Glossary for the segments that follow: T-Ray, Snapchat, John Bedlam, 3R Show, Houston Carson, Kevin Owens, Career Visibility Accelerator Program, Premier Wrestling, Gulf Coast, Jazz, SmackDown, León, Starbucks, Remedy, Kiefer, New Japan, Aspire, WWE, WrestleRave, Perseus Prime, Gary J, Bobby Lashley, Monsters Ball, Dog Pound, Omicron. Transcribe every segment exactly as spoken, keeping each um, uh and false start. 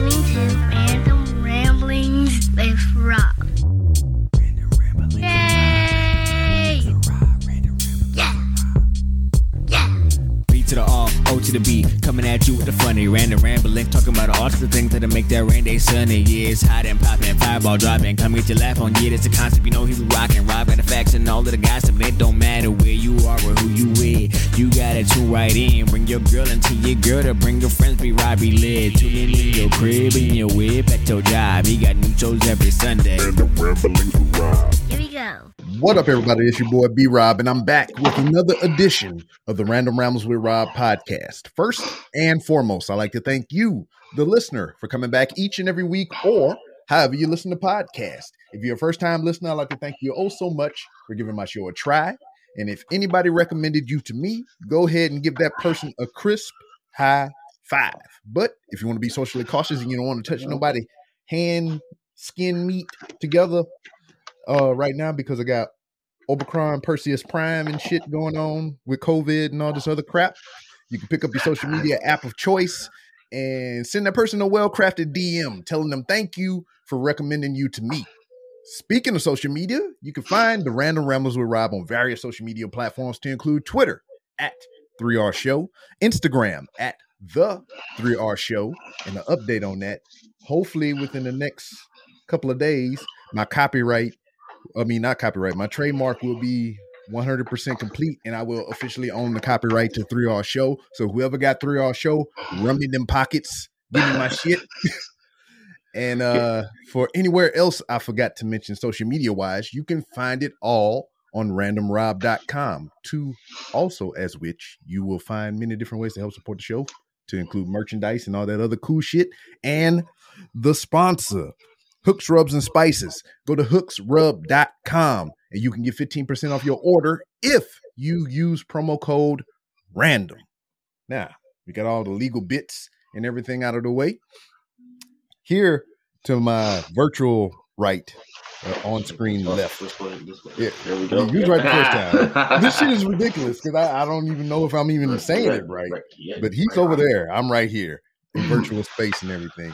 listening to Random Ramblings with Rob. Random Ramblings. Yay! Yeah! Yeah! B to the R, O to the B, coming at you with a funny random rambling, talking about all sorts of things that'll make that rain day sunny. Yeah, it's hot and popping, fireball dropping, come get your laugh on. Yeah, that's the concept, you know he be rocking. Rob got the facts and all of the gossip, it don't matter where you are or who you with. You gotta tune right in. Bring your girl into your girl to bring your friends. Be Robbie Lid. Tune in in your crib, in your whip, at your job. He got new shows every Sunday. Here we go. What up, everybody? It's your boy B Rob, and I'm back with another edition of the Random Rambles with Rob podcast. First and foremost, I'd like to thank you, the listener, for coming back each and every week, or however you listen to podcasts. If you're a first-time listener, I'd like to thank you oh so much for giving my show a try. And if anybody recommended you to me, go ahead and give that person a crisp high five. But if you want to be socially cautious and you don't want to touch nobody, hand, skin, meat together uh, right now, because I got Omicron, Perseus Prime and shit going on with COVID and all this other crap, you can pick up your social media app of choice and send that person a well-crafted D M telling them thank you for recommending you to me. Speaking of social media, you can find the Random Ramblers with Rob on various social media platforms, to include Twitter at three R Show, Instagram at the three R Show, and an update on that. Hopefully within the next couple of days, my copyright, I mean, not copyright, my trademark will be one hundred percent complete, and I will officially own the copyright to three R Show. So whoever got three R Show, run me them pockets, give me my shit. And uh, for anywhere else I forgot to mention social media-wise, you can find it all on random rob dot com, to also as which you will find many different ways to help support the show, to include merchandise and all that other cool shit. And the sponsor, Hooks, Rubs, and Spices. Go to hooks rub dot com, and you can get fifteen percent off your order if you use promo code RANDOM. Now, we got all the legal bits and everything out of the way. Here to my virtual right, uh, on screen left. This way, this way. Yeah, there we go. You was right the first time. This shit is ridiculous because I, I don't even know if I'm even right, saying right, it right. right. Yeah, but he's right over on. There. I'm right here in virtual space and everything.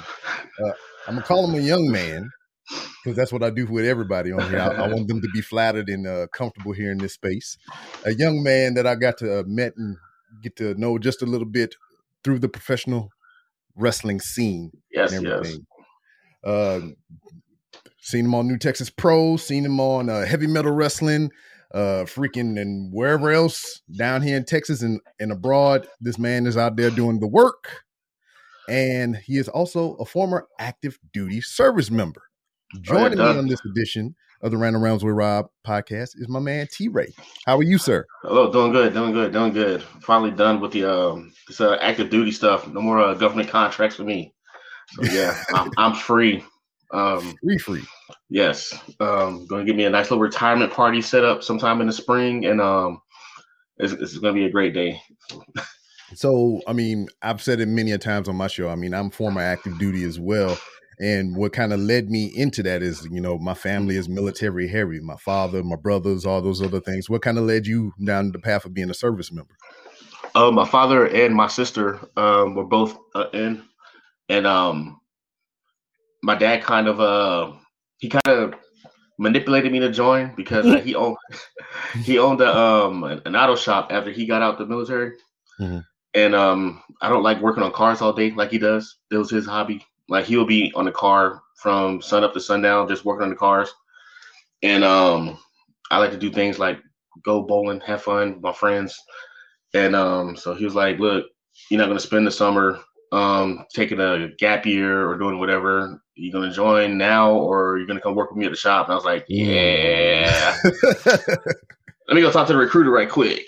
Uh, I'm going to call him a young man because that's what I do with everybody on here. I, I want them to be flattered and uh, comfortable here in this space. A young man that I got to uh, met and get to know just a little bit through the professional wrestling scene. Yes, and everything. Yes. Uh, seen him on New Texas Pro, seen him on uh, Heavy Metal Wrestling, uh, freaking and wherever else down here in Texas and, and abroad. This man is out there doing the work. And he is also a former active duty service member. Joining oh, me on this edition of the Random Rounds with Rob podcast is my man T-Ray. How are you, sir? Hello, doing good, doing good, doing good. Finally done with the um, this, uh, active duty stuff. No more uh, government contracts for me. So yeah, I'm, I'm free. Um, free, free. Yes. Um, going to give me a nice little retirement party set up sometime in the spring, and um, this is going to be a great day. So, I mean, I've said it many a times on my show. I mean, I'm former active duty as well. And what kind of led me into that is, you know, my family is military heavy. My father, my brothers, all those other things. What kind of led you down the path of being a service member? Uh, my father and my sister um, were both uh, in, and um, my dad kind of uh, he kind of manipulated me to join because uh, he owned he owned a, um, an auto shop after he got out the military, mm-hmm. and um, I don't like working on cars all day like he does. It was his hobby. Like, he'll be on the car from sun up to sundown, just working on the cars. And um, I like to do things like go bowling, have fun with my friends. And um, so he was like, look, you're not going to spend the summer um, taking a gap year or doing whatever. You're going to join now, or you're going to come work with me at the shop. And I was like, yeah, let me go talk to the recruiter right quick.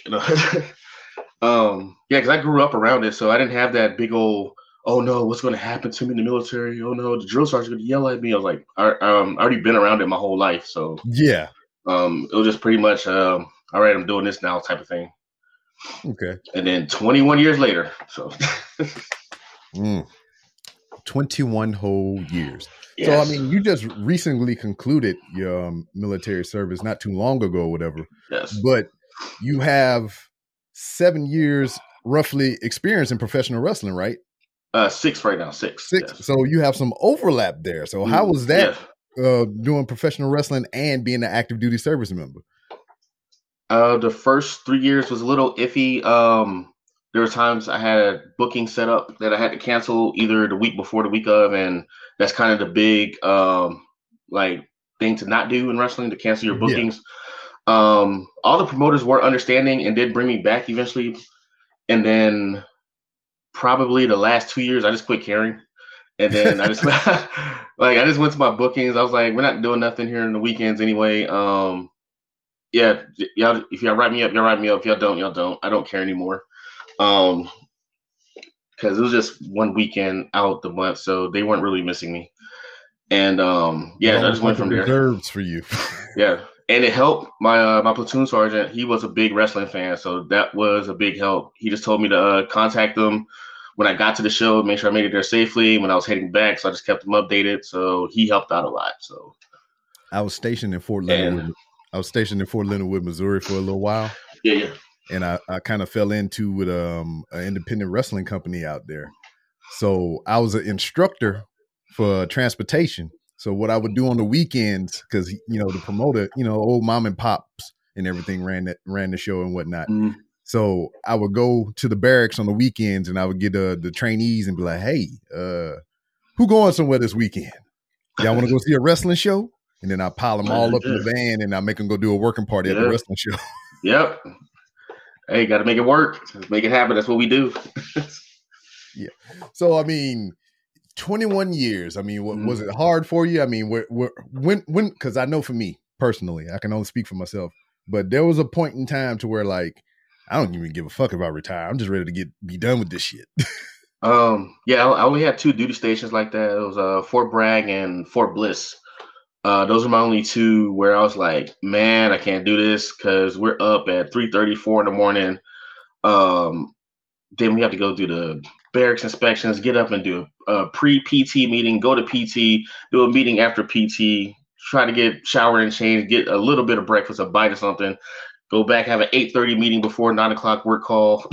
um, yeah, because I grew up around it. So I didn't have that big old, oh no, what's going to happen to me in the military? Oh no, the drill sergeant's going to yell at me. I was like, I, um, I already been around it my whole life, so yeah, um, it was just pretty much, um, all right, I'm doing this now type of thing. Okay. And then twenty-one years later, so mm. twenty-one whole years. Yes. So I mean, you just recently concluded your um, military service not too long ago, or whatever. Yes. But you have seven years roughly experience in professional wrestling, right? Uh, six right now, six. Six. Yes. So you have some overlap there. So how was that yes. uh, doing professional wrestling and being an active duty service member? Uh, the first three years was a little iffy. Um, there were times I had a booking set up that I had to cancel either the week before the week of, and that's kind of the big um, like thing to not do in wrestling, to cancel your bookings. Yeah. Um, all the promoters were understanding and did bring me back eventually. And then probably the last two years, I just quit caring. And then I just like I just went to my bookings. I was like, we're not doing nothing here in the weekends anyway. Um, yeah, y'all, if y'all write me up, y'all write me up. If y'all don't, y'all don't. I don't care anymore. Um, because it was just one weekend out the month, so they weren't really missing me. And um, yeah, I just went from there. Reserves for you. Yeah, and it helped. My uh, my platoon sergeant, he was a big wrestling fan, so that was a big help. He just told me to uh, contact them when I got to the show, make sure I made it there safely when I was heading back. So I just kept them updated. So he helped out a lot. So I was stationed in Fort Leonard Wood. I was stationed in Fort Leonard Wood, Missouri for a little while. Yeah, yeah. And I, I kind of fell into with um, an independent wrestling company out there. So I was an instructor for transportation. So what I would do on the weekends, because, you know, the promoter, you know, old mom and pops and everything ran that, ran the show and whatnot. Mm. So I would go to the barracks on the weekends and I would get uh, the trainees and be like, hey, uh, who going somewhere this weekend? Y'all want to go see a wrestling show? And then I pile them all up in the van and I make them go do a working party yep. at the wrestling show. Yep. Hey, got to make it work. Make it happen. That's what we do. Yeah. So, I mean, twenty-one years. I mean, what, mm-hmm. was it hard for you? I mean, where, where, when, when, because I know for me personally, I can only speak for myself, but there was a point in time to where like, I don't even give a fuck about retire. I'm just ready to get be done with this shit. um, yeah, I only had two duty stations like that. It was uh, Fort Bragg and Fort Bliss. Uh, those are my only two where I was like, man, I can't do this because we're up at three thirty, four in the morning. Um, then we have to go do the barracks inspections, get up and do a, a pre-P T meeting, go to P T, do a meeting after P T, try to get showered and changed, get a little bit of breakfast, a bite or something. Go back, have an eight thirty meeting before nine o'clock work call,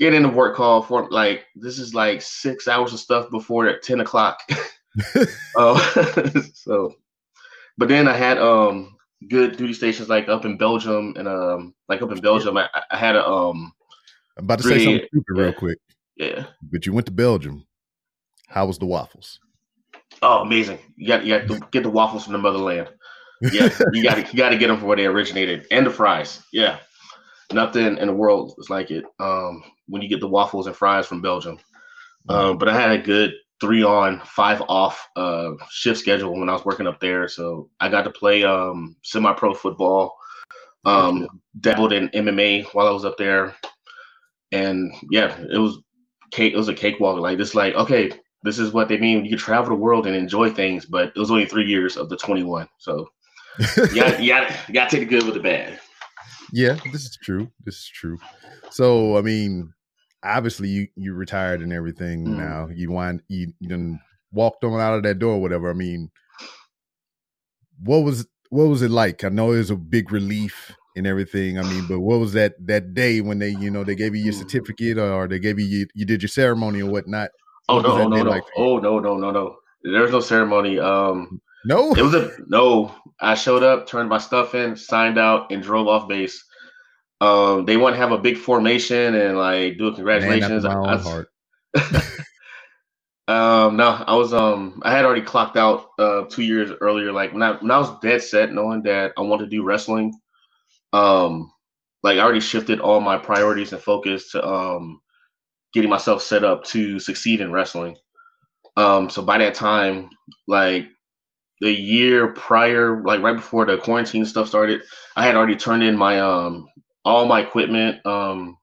get in the work call for like, this is like six hours of stuff before at ten o'clock. uh, so, but then I had um good duty stations like up in Belgium and um like up in Belgium, I, I had a um. I'm about to really, say something stupid yeah, real quick. Yeah. But you went to Belgium. How was the waffles? Oh, amazing. You got, you got to get the waffles from the motherland. Yeah, you got to you got to get them from where they originated, and the fries. Yeah, nothing in the world is like it um, when you get the waffles and fries from Belgium. Um, but I had a good three on, five off uh, shift schedule when I was working up there, so I got to play um, semi-pro football, um, dabbled in M M A while I was up there, and yeah, it was cake. It was a cakewalk. Like this, like okay, this is what they mean. You can travel the world and enjoy things, but it was only three years of the twenty-one, so. you, gotta, you, gotta, you gotta take the good with the bad. Yeah, this is true. This is true. So, I mean, obviously, you, you retired and everything mm. now. You wind, you, you done walked on out of that door, or whatever. I mean, what was what was it like? I know it was a big relief and everything. I mean, but what was that that day when they, you know, they gave you your mm. certificate, or they gave you, you you did your ceremony or whatnot? Oh what no, no, no! Like oh no, no, no, no! There was no ceremony. Um. No, it was a no. I showed up, turned my stuff in, signed out, and drove off base. Um, they want to have a big formation and like do a congratulations. Man, that's my own I, I, um, no, I was um, I had already clocked out uh two years earlier. Like when I when I was dead set, knowing that I wanted to do wrestling. Um, like I already shifted all my priorities and focus to um, getting myself set up to succeed in wrestling. Um, so by that time, like. The year prior, like right before the quarantine stuff started, I had already turned in my um all my equipment. Um,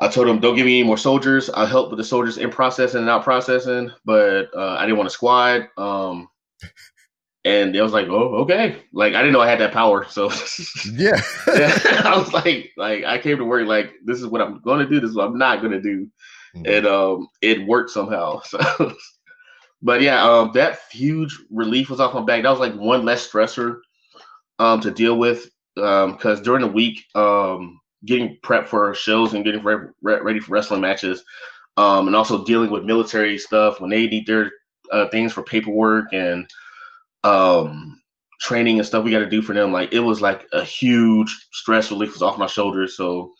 I told them, don't give me any more soldiers. I helped with the soldiers in processing and out processing, but uh, I didn't want to squad. Um, and it was like, oh, okay. Like I didn't know I had that power, so yeah. yeah. I was like, like I came to work, like this is what I'm going to do. This is what I'm not going to do, mm-hmm. and um, it worked somehow. So. But yeah, um, that huge relief was off my back. That was like one less stressor um, to deal with because um, during the week, um, getting prepped for shows and getting re- re- ready for wrestling matches, um, and also dealing with military stuff when they need their uh, things for paperwork and um, training and stuff we got to do for them. Like, it was like a huge stress relief was off my shoulders. So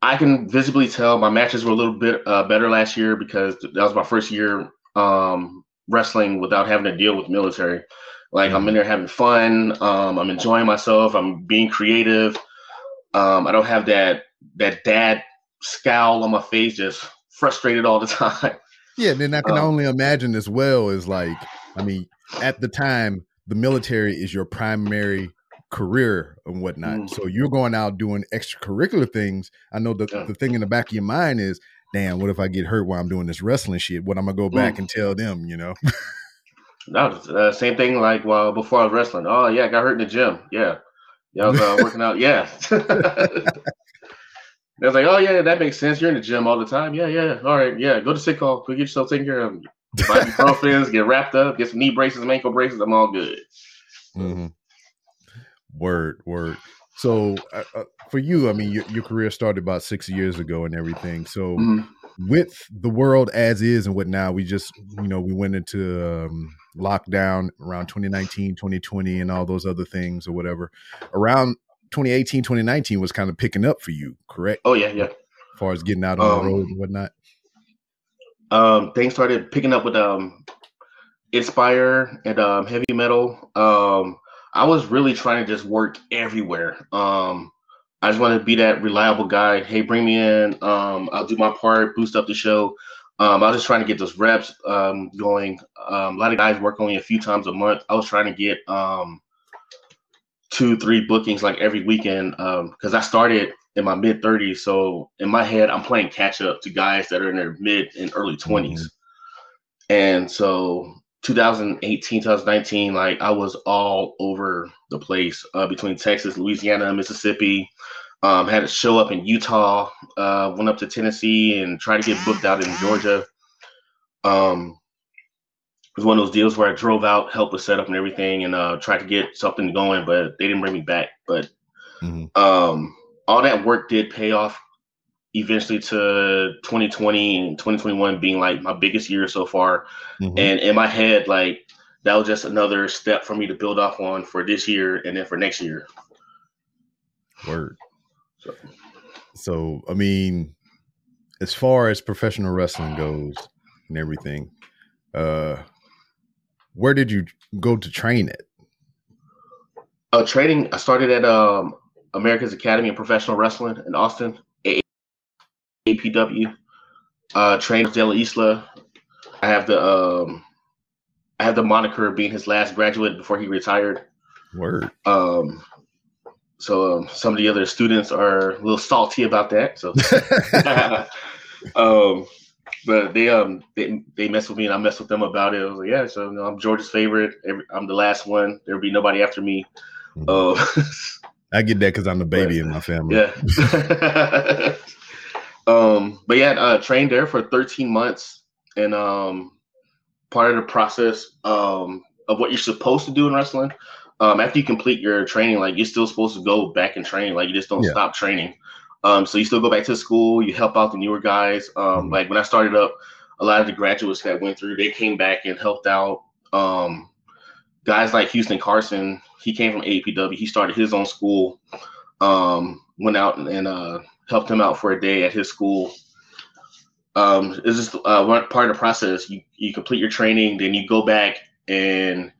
I can visibly tell my matches were a little bit uh, better last year because that was my first year um, wrestling without having to deal with military. Like, I'm in there having fun. Um, I'm enjoying myself. I'm being creative. Um, I don't have that that dad scowl on my face, just frustrated all the time. Yeah, and then I can um, only imagine as well is like, I mean, at the time, the military is your primary career and whatnot. Mm-hmm. So you're going out doing extracurricular things. I know the, yeah. the thing in the back of your mind is, damn, what if I get hurt while I'm doing this wrestling shit? What am I going to go back mm-hmm. and tell them, you know? No, uh, same thing. Like, well, before I was wrestling, oh yeah, I got hurt in the gym. Yeah, yeah, I was uh, working out. Yeah, they was like, oh yeah, that makes sense. You're in the gym all the time. Yeah, yeah. All right, yeah. Go to sick call. Go get yourself taken care of. Buy your girlfriends, get wrapped up, get some knee braces, some ankle braces. I'm all good. Mm-hmm. Word, word. So uh, uh, for you, I mean, your, your career started about six years ago and everything. So mm-hmm. with the world as is and what now, we just, you know, we went into um, lockdown around twenty nineteen, twenty twenty, and all those other things or whatever. Around twenty eighteen, twenty nineteen was kind of picking up for you, correct? Oh, yeah, yeah. As far as getting out on um, the road and whatnot. Um, things started picking up with um, Inspire and um, Heavy Metal. Um, I was really trying to just work everywhere. Um, I just want to be that reliable guy. Hey, bring me in. Um, I'll do my part, boost up the show. Um, I was just trying to get those reps um, going. Um, a lot of guys work only a few times a month. I was trying to get um, two, three bookings like every weekend because um, I started in my mid thirties. So in my head, I'm playing catch up to guys that are in their mid and early twenties. And so twenty eighteen, twenty nineteen, like I was all over the place uh, between Texas, Louisiana, Mississippi. Um, had to show up in Utah, uh, went up to Tennessee and tried to get booked out in Georgia. Um, it was one of those deals where I drove out, helped with setup and everything, and uh, tried to get something going, but they didn't bring me back. But mm-hmm. um, all that work did pay off eventually to twenty twenty and twenty twenty-one being like my biggest year so far. Mm-hmm. And in my head, like that was just another step for me to build off on for this year and then for next year. Word. So, so I mean, as far as professional wrestling goes and everything, uh, where did you go to train at? Uh, training, I started at um, America's Academy of Professional Wrestling in Austin. A P W, uh, trained with De La Isla. I have the um, I have the moniker of being his last graduate before he retired. Word. Um, so um, some of the other students are a little salty about that. So, um, but they um they they mess with me and I mess with them about it. I was like, yeah, so you know, I'm Georgia's favorite. Every, I'm the last one. There'll be nobody after me. Mm-hmm. Uh, I get that because I'm the baby but, in my family. Yeah. Um, but yeah, uh, trained there for thirteen months and, um, part of the process, um, of what you're supposed to do in wrestling. Um, after you complete your training, like you're still supposed to go back and train. Like you just don't yeah. stop training. Um, so you still go back to school, you help out the newer guys. Um, mm-hmm. like when I started up, a lot of the graduates that went through, they came back and helped out. Um, guys like Houston Carson, he came from A P W. He started his own school, um, went out and, and uh, helped him out for a day at his school. Um, it's just uh, one part of the process. You you complete your training, then you go back and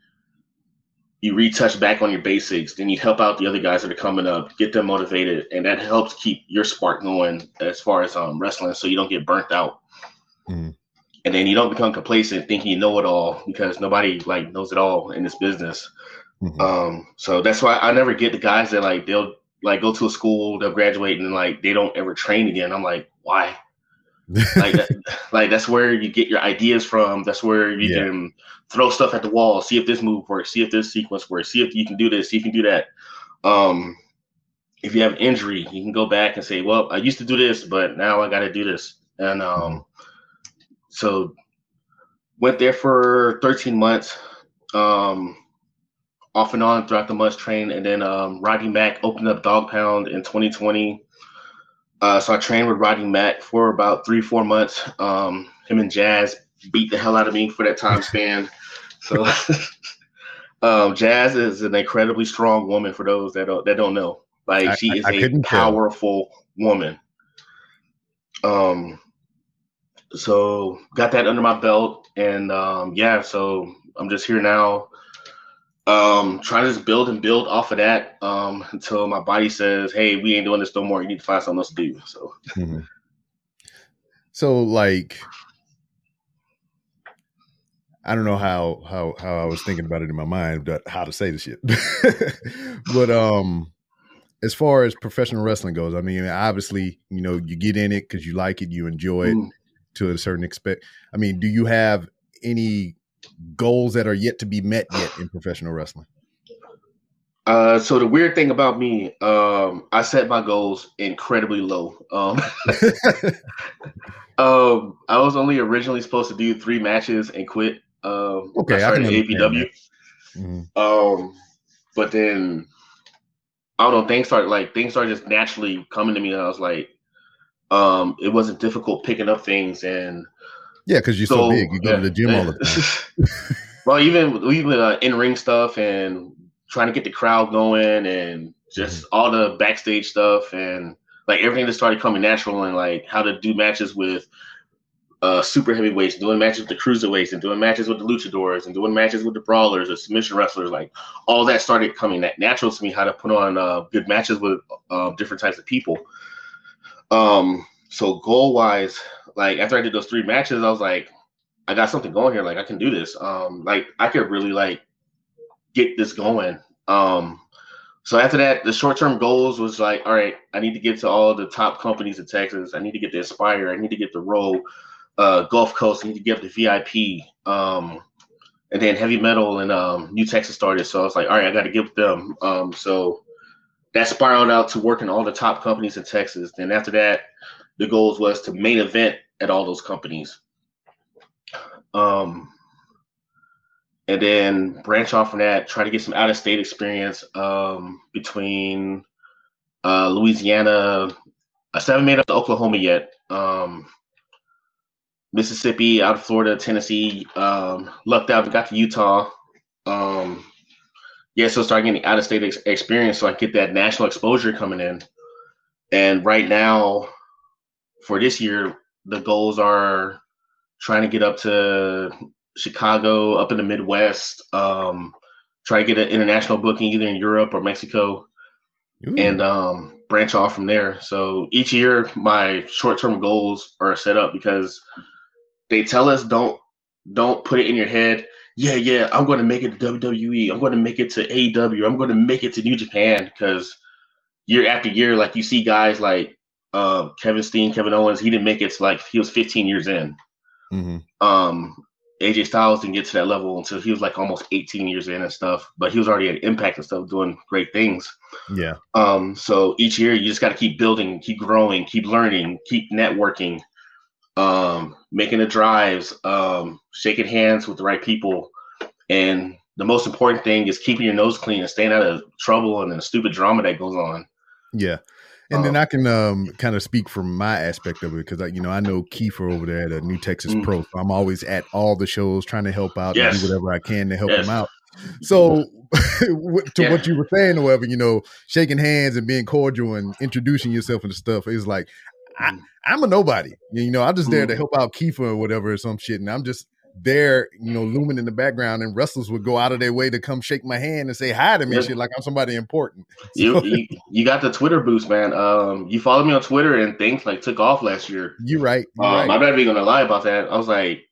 you retouch back on your basics. Then you help out the other guys that are coming up, get them motivated, and that helps keep your spark going as far as um, wrestling, so you don't get burnt out. Mm-hmm. And then you don't become complacent, thinking you know it all, because nobody like knows it all in this business. Mm-hmm. Um, so that's why I never get the guys that like they'll. Like go to a school, they'll graduate and like they don't ever train again. I'm like, why? like, that, like that's where you get your ideas from. That's where you yeah. can throw stuff at the wall, see if this move works, see if this sequence works, see if you can do this, see if you can do that. Um, if you have injury, you can go back and say, well, I used to do this, but now I got to do this. And um, so went there for thirteen months. Um, Off and on throughout the months, train, and then um, Roddy Mack opened up Dog Pound in twenty twenty. Uh, so I trained with Roddy Mack for about three, four months. Um, him and Jazz beat the hell out of me for that time span. So um, Jazz is an incredibly strong woman for those that don't, that don't know. Like I, she is I, I a powerful tell. woman. Um, so got that under my belt, and um, yeah, so I'm just here now, um, trying to just build and build off of that um, until my body says, "Hey, we ain't doing this no more. You need to find something else to do." So, mm-hmm. so like, I don't know how how how I was thinking about it in my mind, but how to say this shit, but um. As far as professional wrestling goes, I mean, obviously, you know, you get in it because you like it, you enjoy it mm. to a certain extent. I mean, do you have any goals that are yet to be met yet in professional wrestling? Uh, so the weird thing about me, um, I set my goals incredibly low. Um, um, I was only originally supposed to do three matches and quit. Um, okay, I started I can A P W. Mm-hmm. Um, but then. I don't know, things started like things started just naturally coming to me. And I was like, um, it wasn't difficult picking up things. And yeah, because you're so, so big, you go yeah, to the gym yeah. all the time. Well, even even uh, in ring stuff and trying to get the crowd going and just all the backstage stuff and like everything just started coming natural, and like how to do matches with uh, super heavyweights, doing matches with the cruiserweights, and doing matches with the luchadors, and doing matches with the brawlers or submission wrestlers. Like all that started coming that natural to me, how to put on uh, good matches with uh, different types of people. Um, so goal wise, like after I did those three matches, I was like, I got something going here. Like I can do this. Um, like I could really like get this going. Um, so after that, the short term goals was like, all right, I need to get to all the top companies in Texas. I need to get the Aspire. I need to get the Roll. Uh, Gulf Coast, I need to give the V I P, um, and then Heavy Metal and um, New Texas started. So I was like, all right, I got to give with them. Um, so that spiraled out to working all the top companies in Texas. Then after that, the goals was to main event at all those companies, um, and then branch off from that, try to get some out of state experience um, between uh, Louisiana. I still haven't made up to Oklahoma yet. Um, Mississippi, out of Florida, Tennessee, um, lucked out and got to Utah. Um, yeah, so start getting out-of-state ex- experience so I get that national exposure coming in. And right now, for this year, the goals are trying to get up to Chicago, up in the Midwest, um, try to get an international booking either in Europe or Mexico, Ooh. and um, branch off from there. So each year, my short-term goals are set up because – they tell us don't don't put it in your head. Yeah, yeah, I'm going to make it to W W E. I'm going to make it to A E W. I'm going to make it to New Japan, because year after year, like you see guys like uh, Kevin Steen, Kevin Owens. He didn't make it to, like, he was fifteen years in. Mm-hmm. Um, A J Styles didn't get to that level until he was like almost eighteen years in and stuff. But he was already at Impact and stuff, doing great things. Yeah. Um. So each year you just got to keep building, keep growing, keep learning, keep networking. Um, making the drives, um, shaking hands with the right people. And the most important thing is keeping your nose clean and staying out of trouble and the stupid drama that goes on. Yeah. And um, then I can um, kind of speak from my aspect of it, because, you know, I know Kiefer over there at a New Texas mm-hmm. Pro. So I'm always at all the shows trying to help out yes. and do whatever I can to help yes. him out. So to yeah. what you were saying, however, you know, shaking hands and being cordial and introducing yourself and stuff is like, I, I'm a nobody, you know, I'm just there to help out Kiefer or whatever or some shit. And I'm just there, you know, looming in the background, and wrestlers would go out of their way to come shake my hand and say hi to me yeah. and shit, like I'm somebody important. You, so, you you got the Twitter boost, man. Um, you followed me on Twitter and things like took off last year. You're right. You're um, right. I'm not even going to lie about that. I was like,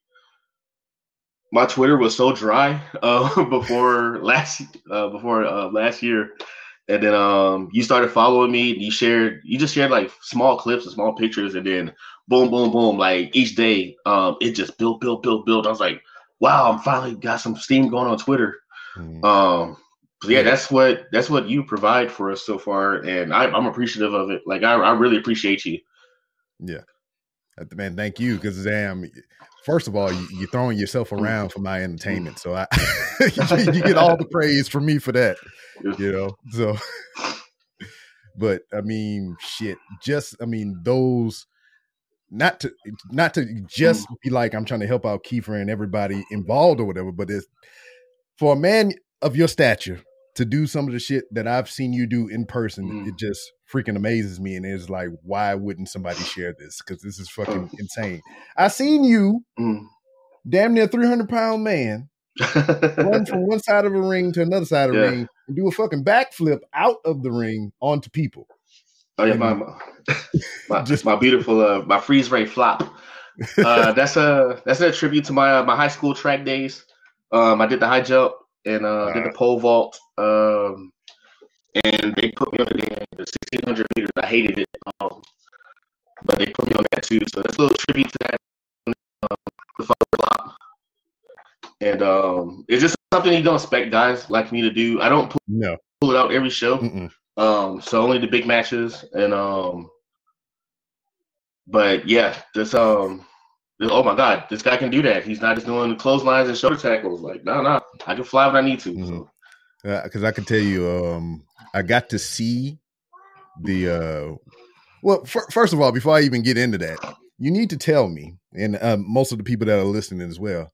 my Twitter was so dry uh, before last, uh, before uh, last year. And then um, you started following me. And you shared, you just shared like small clips and small pictures, and then boom, boom, boom. Like each day, um, it just built, built, built, built. I was like, wow, I'm finally got some steam going on Twitter. Mm-hmm. Um, so yeah, yeah, that's what that's what you provide for us so far, and I, I'm appreciative of it. Like I, I really appreciate you. Yeah, man, thank you. Because damn. First of all, you're throwing yourself around for my entertainment, so I you get all the praise from me for that, you know. So, But I mean, shit, just, I mean, those, not to, not to just be like, I'm trying to help out Kiefer and everybody involved or whatever, but it's for a man of your stature to do some of the shit that I've seen you do in person. Mm. It just freaking amazes me. And it's like, why wouldn't somebody share this? Cause this is fucking insane. I seen you mm. damn near three hundred pound man run from one side of a ring to another side of yeah. a ring and do a fucking backflip out of the ring onto people. Oh yeah, my my, just, my beautiful uh, my freeze ray flop. Uh, that's a that's a tribute to my uh, my high school track days. Um, I did the high jump and uh, wow. did the pole vault. Um, and they put me on the, the sixteen hundred meters. I hated it, um, but they put me on that too. So that's a little tribute to that. Um, and um, it's just something you don't expect guys like me to do. I don't pull, no. pull it out every show. Mm-mm. Um, so only the big matches, and um, but yeah, this um, this, oh my god, this guy can do that. He's not just doing the clotheslines and shoulder tackles. Like, no, nah, no, nah, I can fly when I need to. Because so. mm-hmm. uh, I can tell you, um, I got to see the uh, well, f- first of all, before I even get into that, you need to tell me, and uh, most of the people that are listening as well,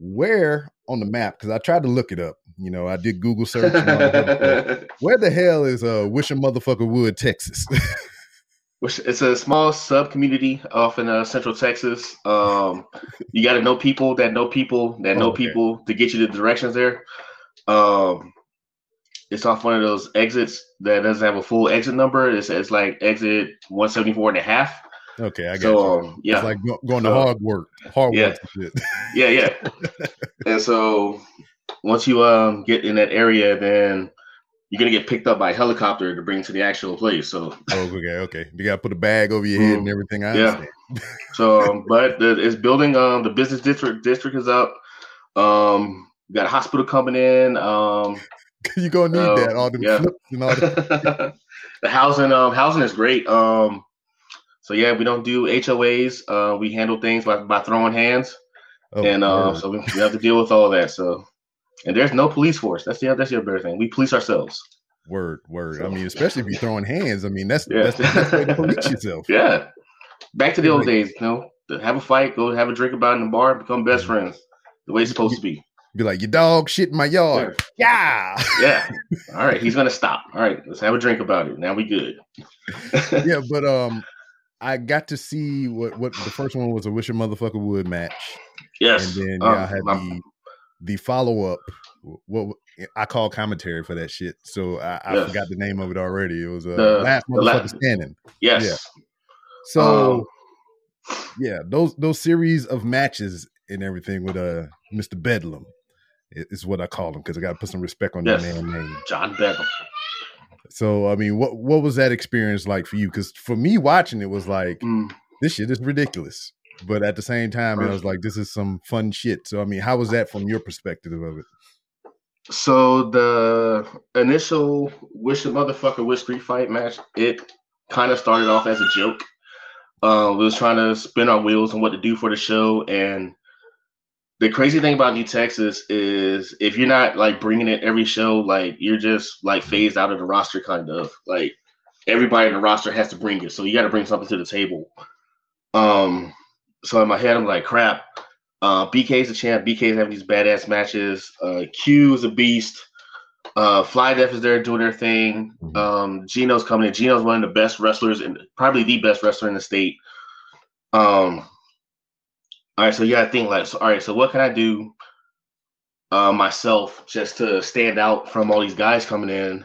where on the map, because I tried to look it up. You know, I did Google search. And all that. Where the hell is uh, Wish a Motherfucker Wood, Texas? It's a small sub community off in uh, Central Texas. Um, you got to know people that know people that know okay. people to get you the directions there. Um, it's off one of those exits that doesn't have a full exit number. It's, it's like exit one seventy-four and a half. Okay, I got so, you. Um, yeah. It's like going to so, hard work. Hard yeah. work and shit. Yeah, yeah. And so once you um get in that area, then you're gonna get picked up by a helicopter to bring to the actual place. So oh, okay, okay, you gotta put a bag over your head mm, and everything. I yeah. understand. So, um, but the, it's building. Um, the business district district is up. Um, you got a hospital coming in. Um, you are gonna need um, that all the yeah. flips and all that. The housing um housing is great. Um, so yeah, we don't do H O As. Uh, we handle things like by throwing hands, oh, and um, uh, so we, we have to deal with all that. So. And there's no police force. That's the that's the other thing. We police ourselves. Word, word. So, I mean, especially if you're throwing hands. I mean, that's yeah. that's the best way to police yourself. Yeah. Back to the old days, you know, have a fight, go have a drink about in the bar, become best friends. The way it's supposed to be. Be like, your dog shit in my yard. Yeah. Yeah. yeah. All right. He's gonna stop. All right. Let's have a drink about it. Now we good. yeah, but um, I got to see what what the first one was a Wish a Motherfucker Would match. Yes. And then y'all um, had my, the. The follow-up, what I call commentary for that shit. So I, I yes. forgot the name of it already. It was uh, the, Last Motherfucker Standing. Yes. Yeah. So, um, yeah, those those series of matches and everything with uh, Mister Bedlam is what I call him because I got to put some respect on yes. that man's name. John Bedlam. So, I mean, what, what was that experience like for you? Because for me watching it was like, mm. this shit is ridiculous. But at the same time, I was like, this is some fun shit. So, I mean, how was that from your perspective of it? So the initial Wish a Motherfucker Wish Street Fight match, it kind of started off as a joke. Uh, we was trying to spin our wheels on what to do for the show. And the crazy thing about New Texas is if you're not like bringing it every show, like you're just like phased out of the roster kind of. Like everybody in the roster has to bring it. So you got to bring something to the table. Um. So in my head, I'm like, crap, uh, B K's a champ. B K's having these badass matches. Uh, Q is a beast. Uh, Fly Def is there doing their thing. Um, Gino's coming in. Gino's one of the best wrestlers and probably the best wrestler in the state. Um, all right, so you got to think like, so, all right, so what can I do uh, myself just to stand out from all these guys coming in?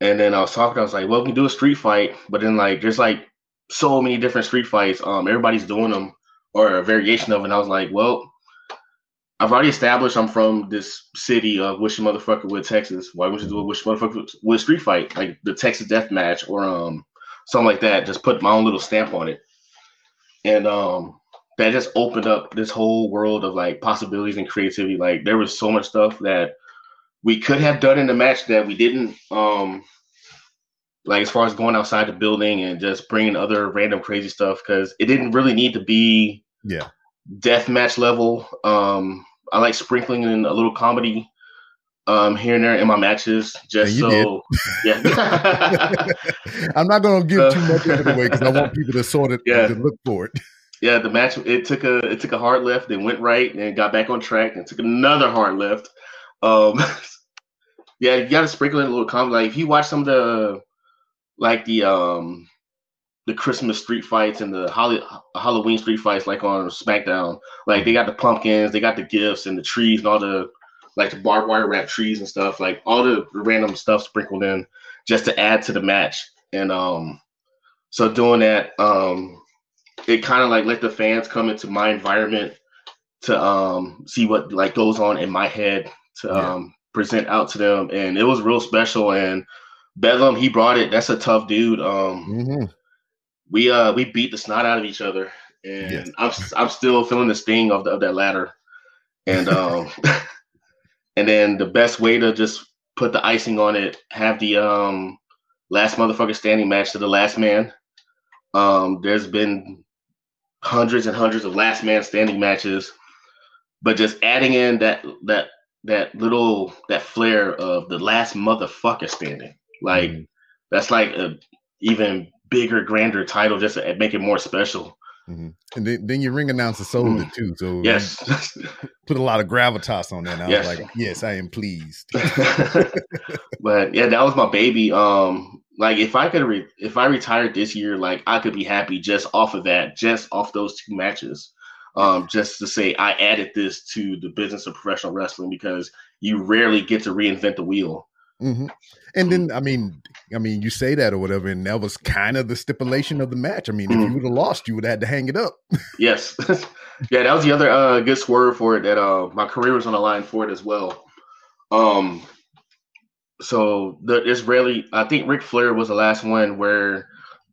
And then I was talking, I was like, well, we can do a street fight. But then like, there's like so many different street fights. Um, everybody's doing them. Or a variation of it. And I was like, well, I've already established I'm from this city of Wish a Motherfucker Would, Texas. Why wouldn't you do a Wish a Motherfucker Would street fight? Like the Texas Death Match or um something like that. Just put my own little stamp on it. And um that just opened up this whole world of like possibilities and creativity. Like there was so much stuff that we could have done in the match that we didn't. Um Like as far as going outside the building and just bringing other random crazy stuff because it didn't really need to be yeah deathmatch level. Um, I like sprinkling in a little comedy um, here and there in my matches. Just yeah, so, did. yeah. I'm not going to give uh, too much of it away because I want people to sort it yeah. and to look for it. Yeah, the match, it took a it took a hard left, then went right, and got back on track, and took another hard left. Um, yeah, you got to sprinkle in a little comedy. Like if you watch some of the, like the um, the Christmas street fights and the Holly, Halloween street fights, like on SmackDown, like they got the pumpkins, they got the gifts and the trees and all the like the barbed wire wrap trees and stuff, like all the random stuff sprinkled in just to add to the match. And um, so doing that. Um, It kind of like let the fans come into my environment to um, see what like goes on in my head to um, yeah. present out to them. And it was real special. And Bedlam, he brought it. That's a tough dude. Um, mm-hmm. We uh we beat the snot out of each other. And yes. I'm I'm still feeling the sting of, the, of that ladder. And um, and then the best way to just put the icing on it, have the um, last motherfucker standing match to the last man. Um, there's been hundreds and hundreds of last man standing matches, but just adding in that that that little that flair of the last motherfucker standing, like mm-hmm. that's like a even bigger, grander title, just to make it more special. Mm-hmm. And then, then your ring announcer sold mm-hmm. it too, so yes, put a lot of gravitas on that. And I yes. was like, yes, I am pleased. But yeah, that was my baby. Um, like if I could, re- if I retired this year, like I could be happy just off of that, just off those two matches, um, just to say I added this to the business of professional wrestling, because you rarely get to reinvent the wheel. Mm-hmm. And then, I mean, I mean, you say that or whatever, and that was kind of the stipulation of the match. I mean, mm-hmm. if you would have lost, you would have had to hang it up. Yes. Yeah, that was the other uh, good swerve for it, that uh, my career was on the line for it as well. Um, so the, it's rarely, I think Ric Flair was the last one where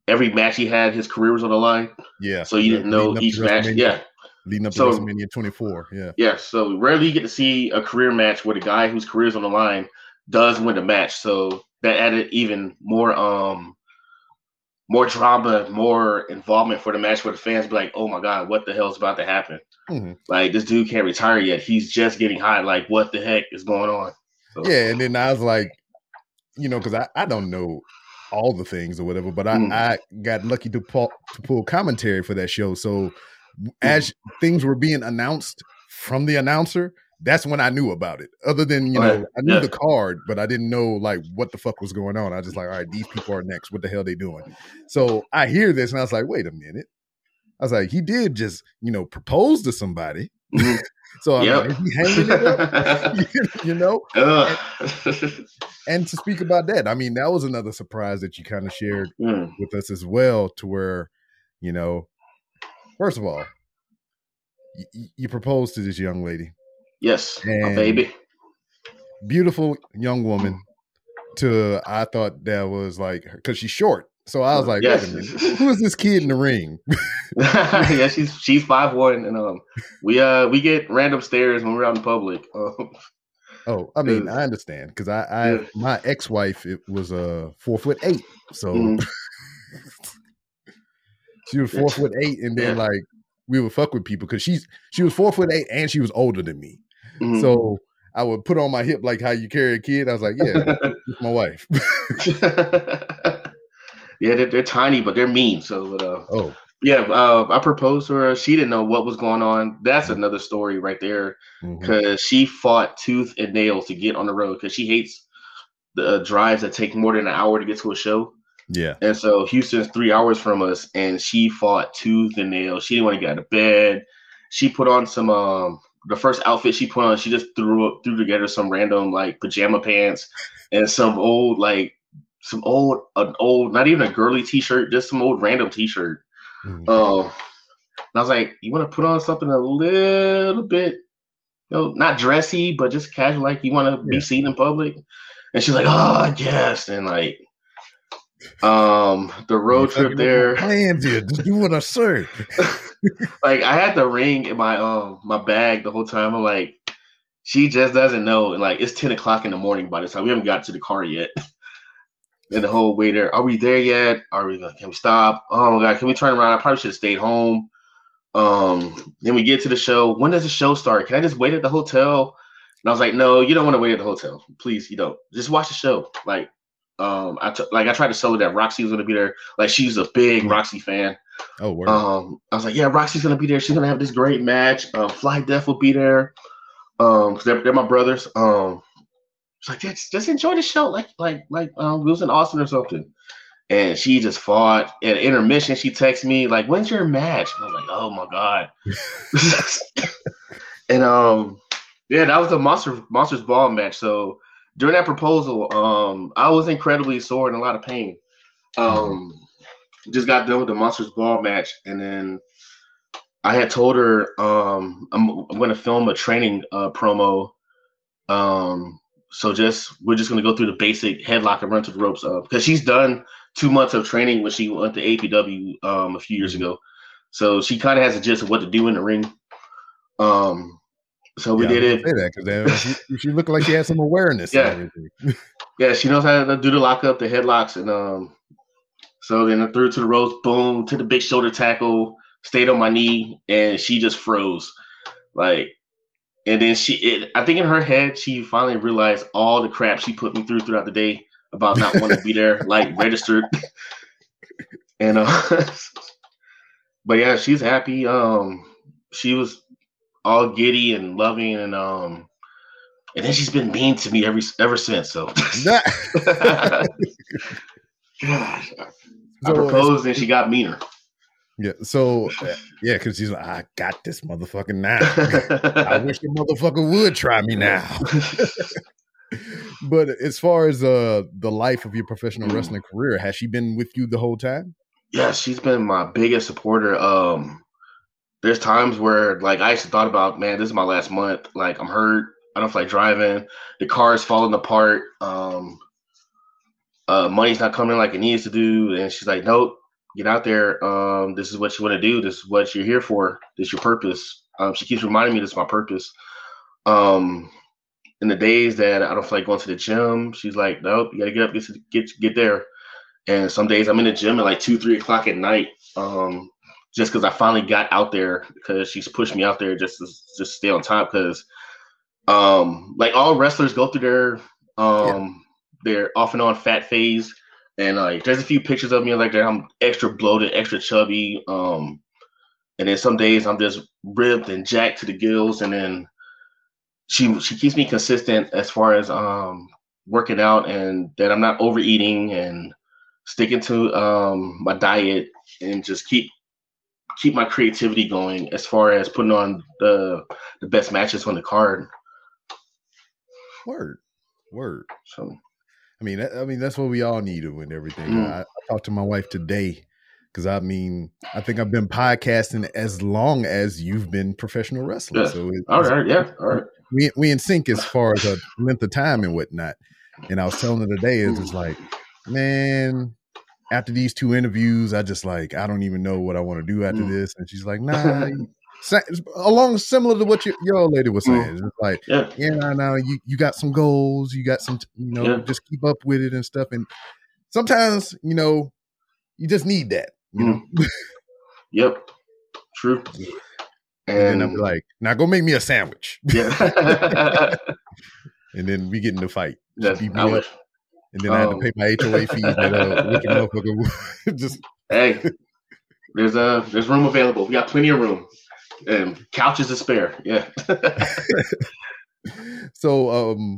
every match he had, his career was on the line. Yeah. So you yeah, didn't know each match. Yeah. Leading up so, to WrestleMania twenty-four. Yeah. Yeah. So rarely you get to see a career match where the guy whose career is on the line does win the match, so that added even more um more drama, more involvement for the match, where the fans be like, oh my god, what the hell is about to happen? Mm-hmm. Like, this dude can't retire yet, he's just getting hot, like what the heck is going on? So, yeah. And then I was like, you know, because I, I don't know all the things or whatever, but I, mm-hmm. I got lucky to pull, to pull commentary for that show, so mm-hmm. as things were being announced from the announcer, that's when I knew about it. Other than, you know, I knew yeah. the card, but I didn't know like what the fuck was going on. I was just like, all right, these people are next. What the hell are they doing? So I hear this and I was like, wait a minute. I was like, he did just, you know, propose to somebody. So yep. I'm like, is he hanging it up? You know? And, and to speak about that, I mean, that was another surprise that you kind of shared mm. with us as well, to where, you know, first of all, you, you proposed to this young lady. Yes, and my baby. Beautiful young woman. To I thought that was like, because she's short. So I was like, yes. Wait a minute, who is this kid in the ring? Yeah, she's she's five one, and um, we uh we get random stares when we're out in public. Um, oh, I mean, I understand, because I, I yeah. my ex-wife, it was a uh, four foot eight, so mm-hmm. she was four foot eight, and then yeah. like we would fuck with people because she's she was four foot eight and she was older than me. Mm-hmm. So I would put on my hip like how you carry a kid. I was like, yeah, my wife. Yeah, they're, they're tiny, but they're mean. So, uh, oh yeah, uh, I proposed to her. She didn't know what was going on. That's mm-hmm. another story right there, because mm-hmm. she fought tooth and nail to get on the road, because she hates the uh, drives that take more than an hour to get to a show. Yeah. And so Houston's three hours from us, and she fought tooth and nail. She didn't want to get out of bed. She put on some um. The first outfit she put on, she just threw up, threw together some random like pajama pants and some old like some old an old not even a girly t-shirt, just some old random t-shirt. Mm-hmm. Um, and I was like, you want to put on something a little bit, you know, not dressy, but just casual, like you want to yeah. be seen in public. And she's like, oh yes, and like um, the road trip there. Plans here, just do what I say. Like I had the ring in my um my bag the whole time. I'm like, she just doesn't know, and like it's ten o'clock in the morning by the time, we haven't got to the car yet. And the whole way there, are we there yet? Are we? Can we stop? Oh my god, can we turn around? I probably should have stayed home. Um, then we get to the show. When does the show start? Can I just wait at the hotel? And I was like, no, you don't want to wait at the hotel. Please, you don't. Just watch the show. Like, um, I t- like I tried to sell her that Roxy was going to be there. Like, she's a big Roxy fan. Oh, word. Um, I was like, yeah, Roxy's going to be there. She's going to have this great match. Uh, Fly Def will be there. Um, cause they're, they're my brothers. Um, she's like, just, just enjoy the show. Like, like, like, um, we was in Austin or something. And she just fought. At intermission, she texted me, like, when's your match? And I was like, oh, my God. And, um, yeah, that was the Monster, Monsters Ball match. So during that proposal, um, I was incredibly sore and in a lot of pain. Um, just got done with the Monsters Ball match. And then I had told her um, I'm, I'm going to film a training uh, promo. Um, so just we're just going to go through the basic headlock and run to the ropes. Because uh, she's done two months of training when she went to A P W um, a few years ago. So she kind of has a gist of what to do in the ring. Um, so we yeah, did it. Say that because she, she looked like she had some awareness. Yeah, yeah, she knows how to do the lockup, the headlocks, and um. So then I threw to the ropes, boom, to the big shoulder tackle, stayed on my knee, and she just froze, like. And then she, it, I think in her head, she finally realized all the crap she put me through throughout the day about not wanting to be there, like registered. And uh, but yeah, she's happy. Um, she was all giddy and loving, and um, and then she's been mean to me every ever since. So, gosh, I proposed and she got meaner. Yeah, so yeah, because she's like, I got this motherfucker now. I wish the motherfucker would try me now. But as far as uh, the life of your professional mm-hmm. wrestling career, has she been with you the whole time? Yeah, she's been my biggest supporter. Um. There's times where, like, I actually thought about, man, this is my last month. Like, I'm hurt. I don't feel like driving. The car is falling apart. Um, uh, money's not coming like it needs to do. And she's like, nope, get out there. Um, this is what you want to do. This is what you're here for. This is your purpose. Um, she keeps reminding me this is my purpose. Um, in the days that I don't feel like going to the gym, she's like, nope, you got to get up, get, get get there. And some days I'm in the gym at, like, two, three o'clock at night. Um Just because I finally got out there, because she's pushed me out there just to just stay on top. Because, um, like all wrestlers go through their um yeah. their off and on fat phase, and like there's a few pictures of me like that. I'm extra bloated, extra chubby, um, and then some days I'm just ripped and jacked to the gills. And then she she keeps me consistent as far as um working out, and that I'm not overeating and sticking to um my diet, and just keep. keep my creativity going as far as putting on the the best matches on the card. Word, word. So, I mean, I mean, that's what we all need to win everything. Mm. I, I talked to my wife today because I mean, I think I've been podcasting as long as you've been professional wrestling. Yeah. So, it, all right, yeah, all right. We we in sync as far as a length of time and whatnot. And I was telling her today, it's just like, man. After these two interviews, I just like, I don't even know what I want to do after mm. this. And she's like, nah, along similar to what your, your old lady was saying. Mm. It's like, yeah, yeah no, no, you, you got some goals. You got some, you know, yeah. just keep up with it and stuff. And sometimes, you know, you just need that, you mm. know? Yep. True. Yeah. And, and then I'm like, now go make me a sandwich. Yeah. And then we get in the fight. Yes, I wish. And then um, I had to pay my H O A fees. And, uh, just hey, there's a uh, there's room available. We got plenty of room, and couches to spare. Yeah. So um,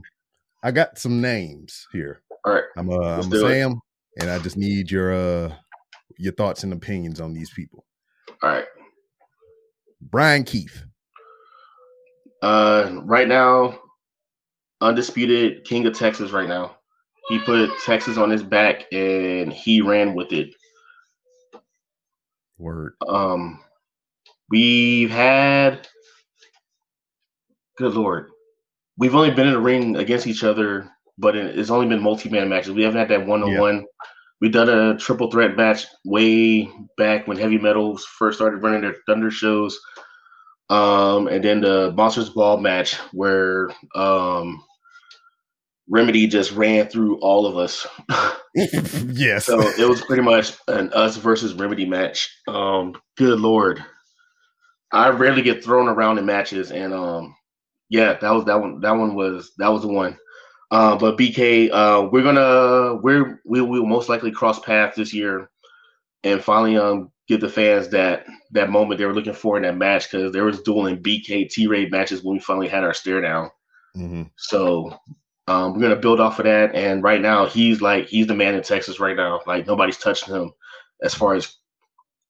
I got some names here. All right, I'm uh, I'm Sam, it. And I just need your uh your thoughts and opinions on these people. All right, Brian Keith. Uh, right now, undisputed king of Texas. Right now. He put Texas on his back and he ran with it. Word. Um, we've had, good Lord, we've only been in the ring against each other, but it's only been multi-man matches. We haven't had that one-on-one. Yeah. We've done a triple threat match way back when Heavy Metals first started running their Thunder shows. Um, and then the Monsters Ball match where, um, Remedy just ran through all of us. Yes. So it was pretty much an us versus Remedy match. Um, good Lord. I rarely get thrown around in matches. And um, Yeah, that was that one. That one was that was the one. Uh, but B K, uh, we're gonna we're we will most likely cross paths this year, and finally um give the fans that that moment they were looking for in that match, because there was dueling B K T-Ray matches when we finally had our stare down. Mm-hmm. So um, we're gonna build off of that. And right now, he's like he's the man in Texas right now. Like nobody's touching him as far as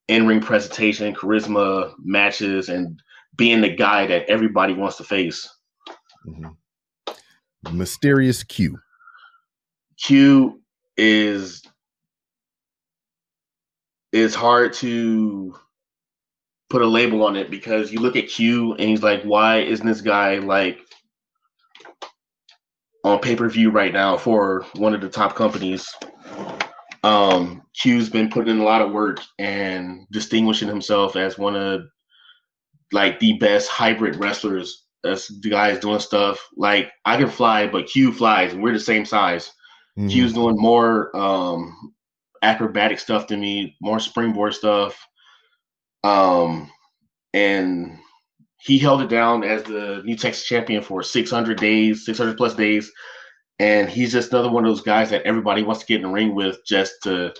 in-ring presentation, charisma, matches, and being the guy that everybody wants to face. Mm-hmm. Mysterious Q. Q is is hard to put a label on it, because you look at Q and he's like, why isn't this guy like on pay-per-view right now for one of the top companies? Um, Q's been putting in a lot of work and distinguishing himself as one of like the best hybrid wrestlers. That's the guys doing stuff like I can fly, but Q flies, and we're the same size. Mm-hmm. Q's doing more um, acrobatic stuff than me, more springboard stuff. Um, and he held it down as the New Texas champion for six hundred days, six hundred plus days. And he's just another one of those guys that everybody wants to get in the ring with, just to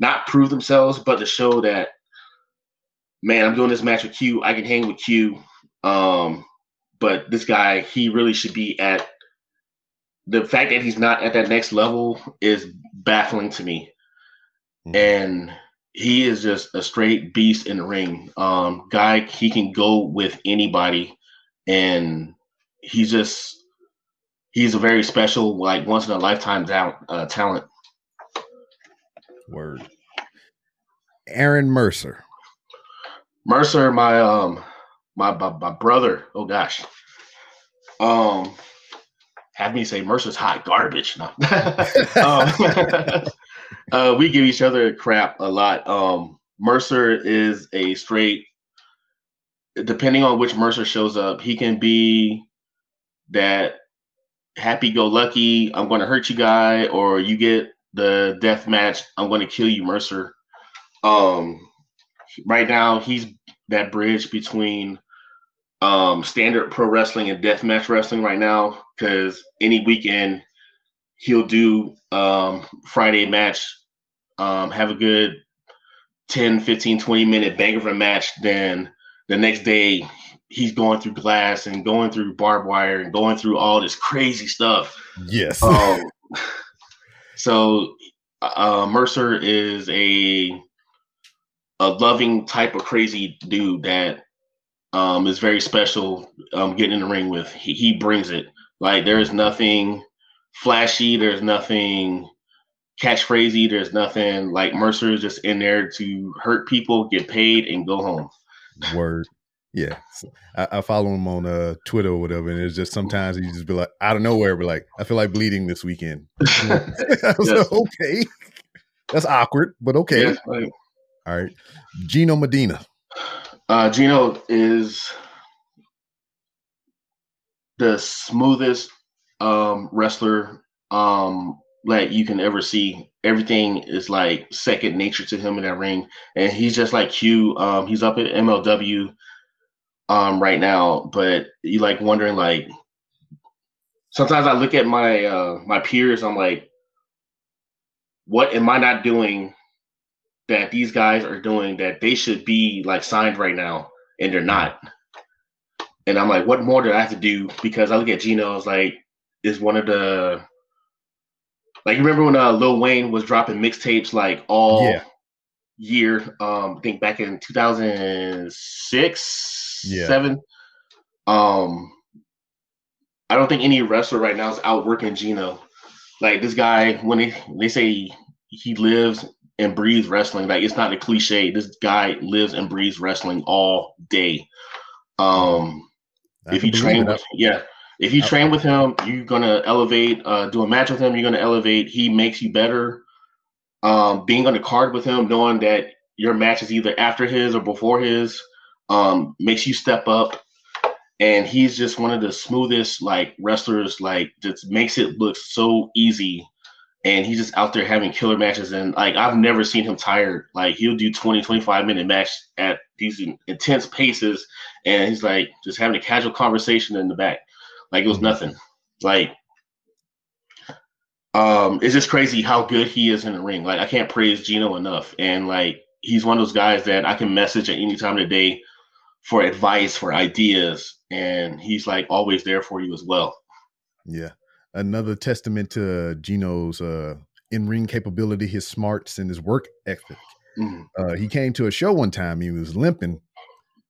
not prove themselves, but to show that, man, I'm doing this match with Q. I can hang with Q. Um, But this guy, he really should be at – the fact that he's not at that next level is baffling to me. Mm-hmm. And he is just a straight beast in the ring. Um, guy, he can go with anybody. And he's just – he's a very special, like, once-in-a-lifetime ta- uh, talent. Word. Aaron Mercer. Mercer, my um, – My, my my brother, oh gosh, um, have me say Mercer's hot garbage. No. um, uh, we give each other crap a lot. Um, Mercer is a straight. Depending on which Mercer shows up, he can be that happy-go-lucky, I'm going to hurt you guy, or you get the death match, I'm going to kill you, Mercer. Um, right now he's that bridge between. Um, standard pro wrestling and deathmatch wrestling right now, because any weekend he'll do um, Friday match, um, have a good ten, fifteen, twenty minute bang of a match. Then the next day he's going through glass and going through barbed wire and going through all this crazy stuff. Yes. Um, so uh, Mercer is a a loving type of crazy dude that Um, is very special um, getting in the ring with. He, he brings it. Like, there is nothing flashy. There's nothing catchphrasey. There's nothing. Like, Mercer is just in there to hurt people, get paid, and go home. Word. Yeah. So I, I follow him on uh, Twitter or whatever, and it's just sometimes he just be like, out of nowhere, be like, I feel like bleeding this weekend. I was yes. like, okay. That's awkward, but okay. Yes, like, all right. Gino Medina. Uh, Gino is the smoothest um, wrestler um, that you can ever see. Everything is like second nature to him in that ring. And he's just like Q. Um, he's up at M L W um, right now. But you like wondering, like, sometimes I look at my uh, my peers. I'm like, what am I not doing that these guys are doing that they should be like signed right now, and they're not? And I'm like, what more do I have to do? Because I look at Gino as like, is one of the, like, you remember when uh, Lil Wayne was dropping mixtapes like all yeah. year, um, I think back in two thousand six, yeah. seven. Um, I don't think any wrestler right now is outworking Gino. Like, this guy, when they, when they say he lives and breathes wrestling, like, it's not a cliche. This guy lives and breathes wrestling all day. Um, if you train with, yeah, if you train with him, you're gonna elevate. Uh, do a match with him, you're gonna elevate. He makes you better. Um, being on the card with him, knowing that your match is either after his or before his, um, makes you step up. And he's just one of the smoothest like wrestlers. Like, just makes it look so easy. and he's just out there having killer matches. And like, I've never seen him tired. Like, he'll do twenty, twenty-five minute match at these intense paces, and he's like just having a casual conversation in the back. Like, it was nothing. Like, um, it's just crazy how good he is in the ring. Like, I can't praise Gino enough. And like, he's one of those guys that I can message at any time of the day for advice, for ideas. And he's like always there for you as well. Yeah. Another testament to Gino's uh, in-ring capability, his smarts, and his work ethic. Mm. Uh, he came to a show one time. He was limping.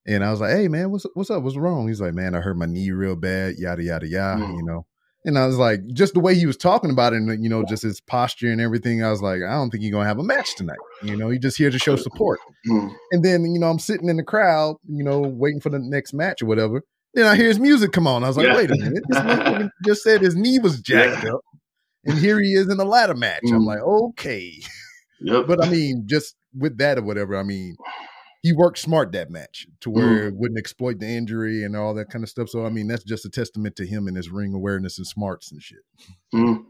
And I was like, hey, man, what's what's up? What's wrong? He's like, man, I hurt my knee real bad, yada, yada, yada, mm. you know. And I was like, just the way he was talking about it and, you know, just his posture and everything, I was like, I don't think he's going to have a match tonight. You know, he's just here to show support. Mm. And then, you know, I'm sitting in the crowd, you know, waiting for the next match or whatever. Then I hear his music come on. I was like, yeah. wait a minute. This man just said his knee was jacked yeah. up. And here he is in a ladder match. Mm. I'm like, okay. Yep. But I mean, just with that or whatever, I mean, he worked smart that match to where mm. it wouldn't exploit the injury and all that kind of stuff. So, I mean, that's just a testament to him and his ring awareness and smarts and shit. Mm.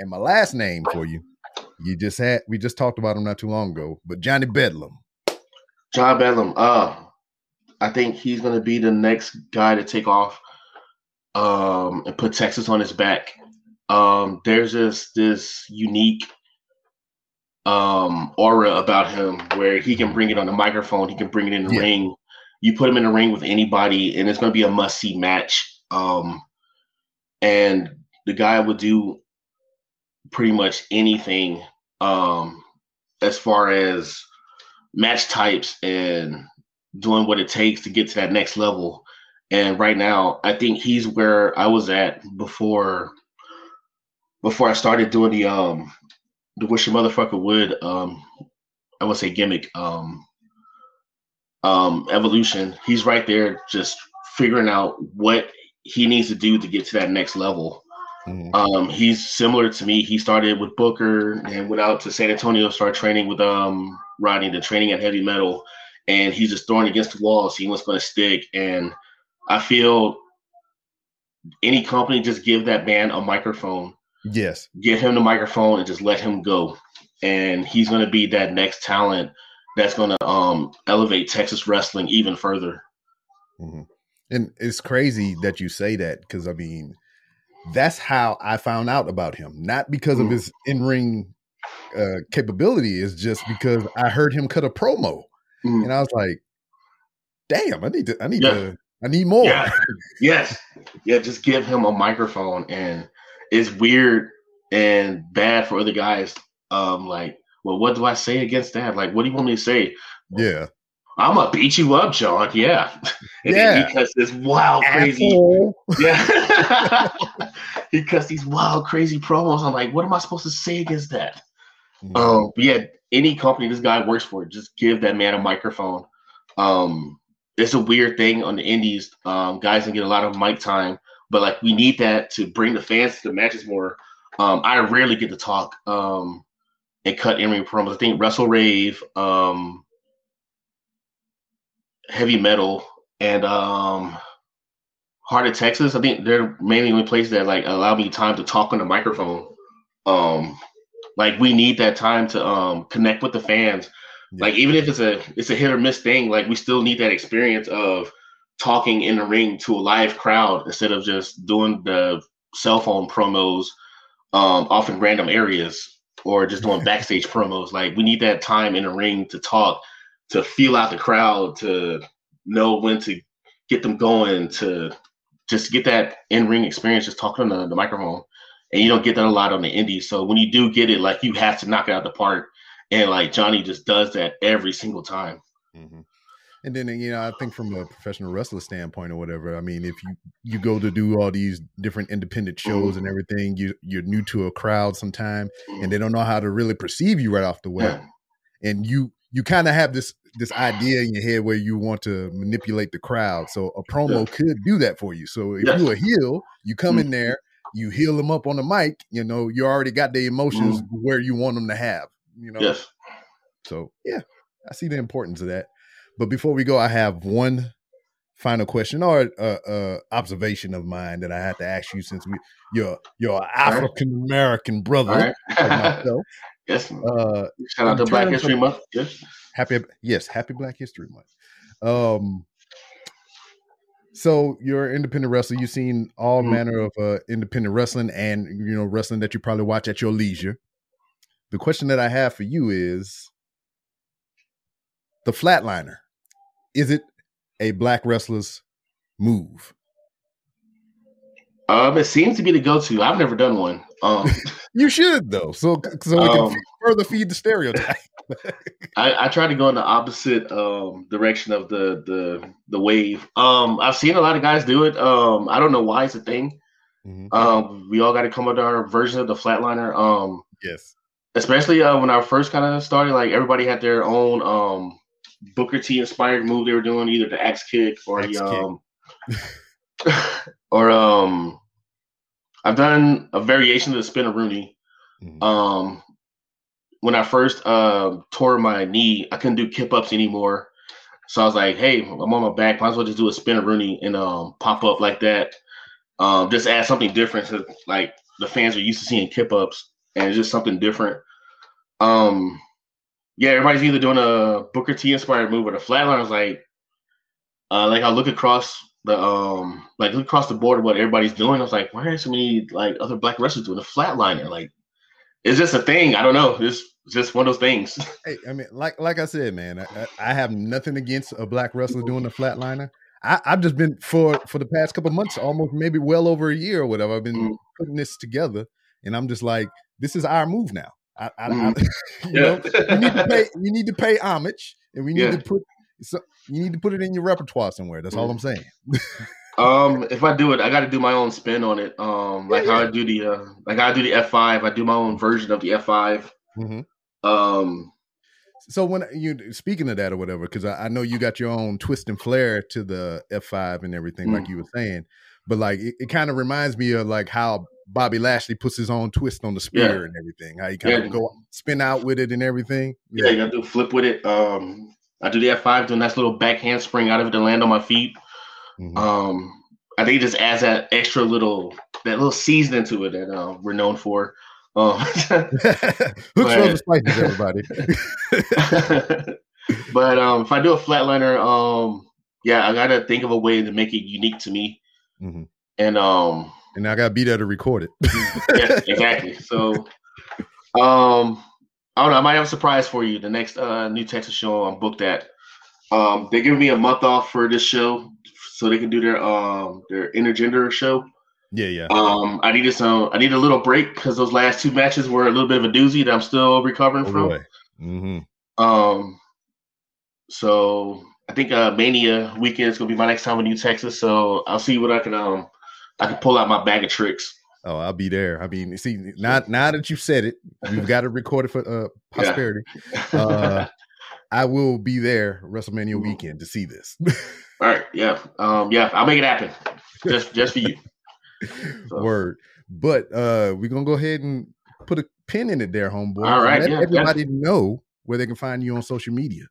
And my last name for you, you just had, we just talked about him not too long ago, but Johnny Bedlam. John Bedlam. Uh, I think he's going to be the next guy to take off um, and put Texas on his back. Um, there's just this unique um, aura about him where he can bring it on the microphone. He can bring it in the yeah. ring. You put him in the ring with anybody, and it's going to be a must-see match. Um, and the guy would do pretty much anything um, as far as match types and – doing what it takes to get to that next level. And right now, I think he's where I was at before before I started doing the um the wish a motherfucker would um I would say gimmick um um evolution. He's right there just figuring out what he needs to do to get to that next level. Mm-hmm. Um he's similar to me. He started with Booker and went out to San Antonio, started training with um Rodney, the training at Heavy Metal. And he's just throwing against the wall, seeing what's going to stick. And I feel any company, just give that man a microphone. Yes. Give him the microphone and just let him go. And he's going to be that next talent that's going to um, elevate Texas wrestling even further. Mm-hmm. And it's crazy that you say that because, I mean, that's how I found out about him. Not because mm-hmm. of his in-ring uh, capability. It's just because I heard him cut a promo. Mm. And I was like, damn, I need to, I need yeah. to, I need more. Yeah. Yes. Yeah. Just give him a microphone. And it's weird and bad for other guys. Um, like, well, what do I say against that? Like, what do you want me to say? Yeah. I'm going to beat you up, John. Yeah. And yeah. He cuts this wild, crazy. Asshole. Yeah. He cuts these wild, crazy promos. I'm like, what am I supposed to say against that? Mm. Um, but yeah. Any company this guy works for, just give that man a microphone. Um, it's a weird thing on the indies. Um, guys can get a lot of mic time, but like we need that to bring the fans to the matches more. Um, I rarely get to talk um, and cut in-ring promos. I think WrestleRave, um, Heavy Metal, and um, Heart of Texas, I think they're mainly the only places that like allow me time to talk on the microphone. Um, Like, we need that time to um, connect with the fans. Yeah. Like, even if it's a it's a hit or miss thing, like, we still need that experience of talking in the ring to a live crowd instead of just doing the cell phone promos um, off in random areas or just doing backstage promos. Like, we need that time in the ring to talk, to feel out the crowd, to know when to get them going, to just get that in-ring experience just talking on the, the microphone. And you don't get that a lot on the indies. So when you do get it, like, you have to knock it out the park. And like Johnny just does that every single time. Mm-hmm. And then, you know, I think from a professional wrestler standpoint or whatever, I mean, if you, you go to do all these different independent shows mm-hmm. and everything, you, you're new to a crowd sometime mm-hmm. and they don't know how to really perceive you right off the way. Yeah. And you, you kind of have this, this idea in your head where you want to manipulate the crowd. So a promo yeah. could do that for you. So if yeah. you're a heel, you come mm-hmm. in there, you heal them up on the mic, you know, you already got the emotions mm-hmm. where you want them to have, you know? Yes. So yeah, I see the importance of that. But before we go, I have one final question or uh, uh, observation of mine that I had to ask you, since we you're you're an African American brother. All right. Like myself. Yes. Uh, Shout out to Black History of, Month. Yes. Happy yes, happy Black History Month. Um, so you're an independent wrestler. You've seen all mm-hmm. manner of uh, independent wrestling, and you know wrestling that you probably watch at your leisure. The question that I have for you is: the flatliner, is it a black wrestler's move? Um, it seems to be the go-to. I've never done one. Um, you should though, so so we um, can further feed the stereotype. I, I try to go in the opposite um, direction of the the the wave. Um, I've seen a lot of guys do it. Um, I don't know why it's a thing. Mm-hmm. Um, we all got to come up with our version of the flatliner. Um, yes, especially uh, when I first kind of started, like everybody had their own um, Booker T inspired move they were doing, either the axe kick or axe the um, or um. I've done a variation of the spin-a-rooney. Mm-hmm. Um, when I first uh, tore my knee, I couldn't do kip-ups anymore. So I was like, hey, I'm on my back. Might as well just do a spin-a-rooney and um, pop up like that. Um, just add something different to, like, the fans are used to seeing kip-ups, and it's just something different. Um, yeah, everybody's either doing a Booker T-inspired move or the flatliner. Is like, uh, like, I look across – The, um, like look across the board of what everybody's doing. I was like, why are so many like other black wrestlers doing a flatliner? Like, it's just a thing. I don't know. It's just one of those things. Hey, I mean, like like I said, man, I, I have nothing against a black wrestler doing a flatliner. I, I've just been for for the past couple of months, almost maybe well over a year or whatever. I've been mm. putting this together, and I'm just like, this is our move now. I, I, mm. I, you yeah. know, we need to pay. We need to pay homage, and we need yeah. to put. So you need to put it in your repertoire somewhere. That's all I'm saying. um, if I do it, I got to do my own spin on it. Um, like yeah, yeah. how I do the, uh, like how I do the F five. I do my own version of the F five. Mm-hmm. Um, so when you speaking of that or whatever, because I, I know you got your own twist and flair to the F five and everything, mm-hmm. like you were saying. But like it, it kind of reminds me of like how Bobby Lashley puts his own twist on the spear yeah. and everything. How you kind yeah. of go spin out with it and everything. Yeah, yeah you got to do a flip with it. Um. I do the F five, do a nice little back handspring out of it to land on my feet. Mm-hmm. Um, I think it just adds that extra little, that little seasoning to it that uh, we're known for. Um, Hooks, Rubs, and Spices, everybody. But um, if I do a flatliner, um, yeah, I got to think of a way to make it unique to me. Mm-hmm. And um, and I got to be there to record it. Yeah, exactly. So, um. I don't know. I might have a surprise for you. The next uh, New Texas show I'm booked at. Um, they're giving me a month off for this show, so they can do their um, their intergender show. Yeah, yeah. Um, I needed some. I need a little break because those last two matches were a little bit of a doozy that I'm still recovering oh, from. Boy. Mm-hmm. Um, so I think uh, Mania weekend is gonna be my next time in New Texas. So I'll see what I can um I can pull out my bag of tricks. Oh, I'll be there. I mean, see, now, now that you've said it, we've got to record it for uh, posterity. Yeah. uh, I will be there WrestleMania weekend to see this. All right. Yeah. Um, yeah. I'll make it happen. Just just for you. So. Word. But uh, we're going to go ahead and put a pin in it there, homeboy. All right. Let yeah, everybody definitely. know where they can find you on social media.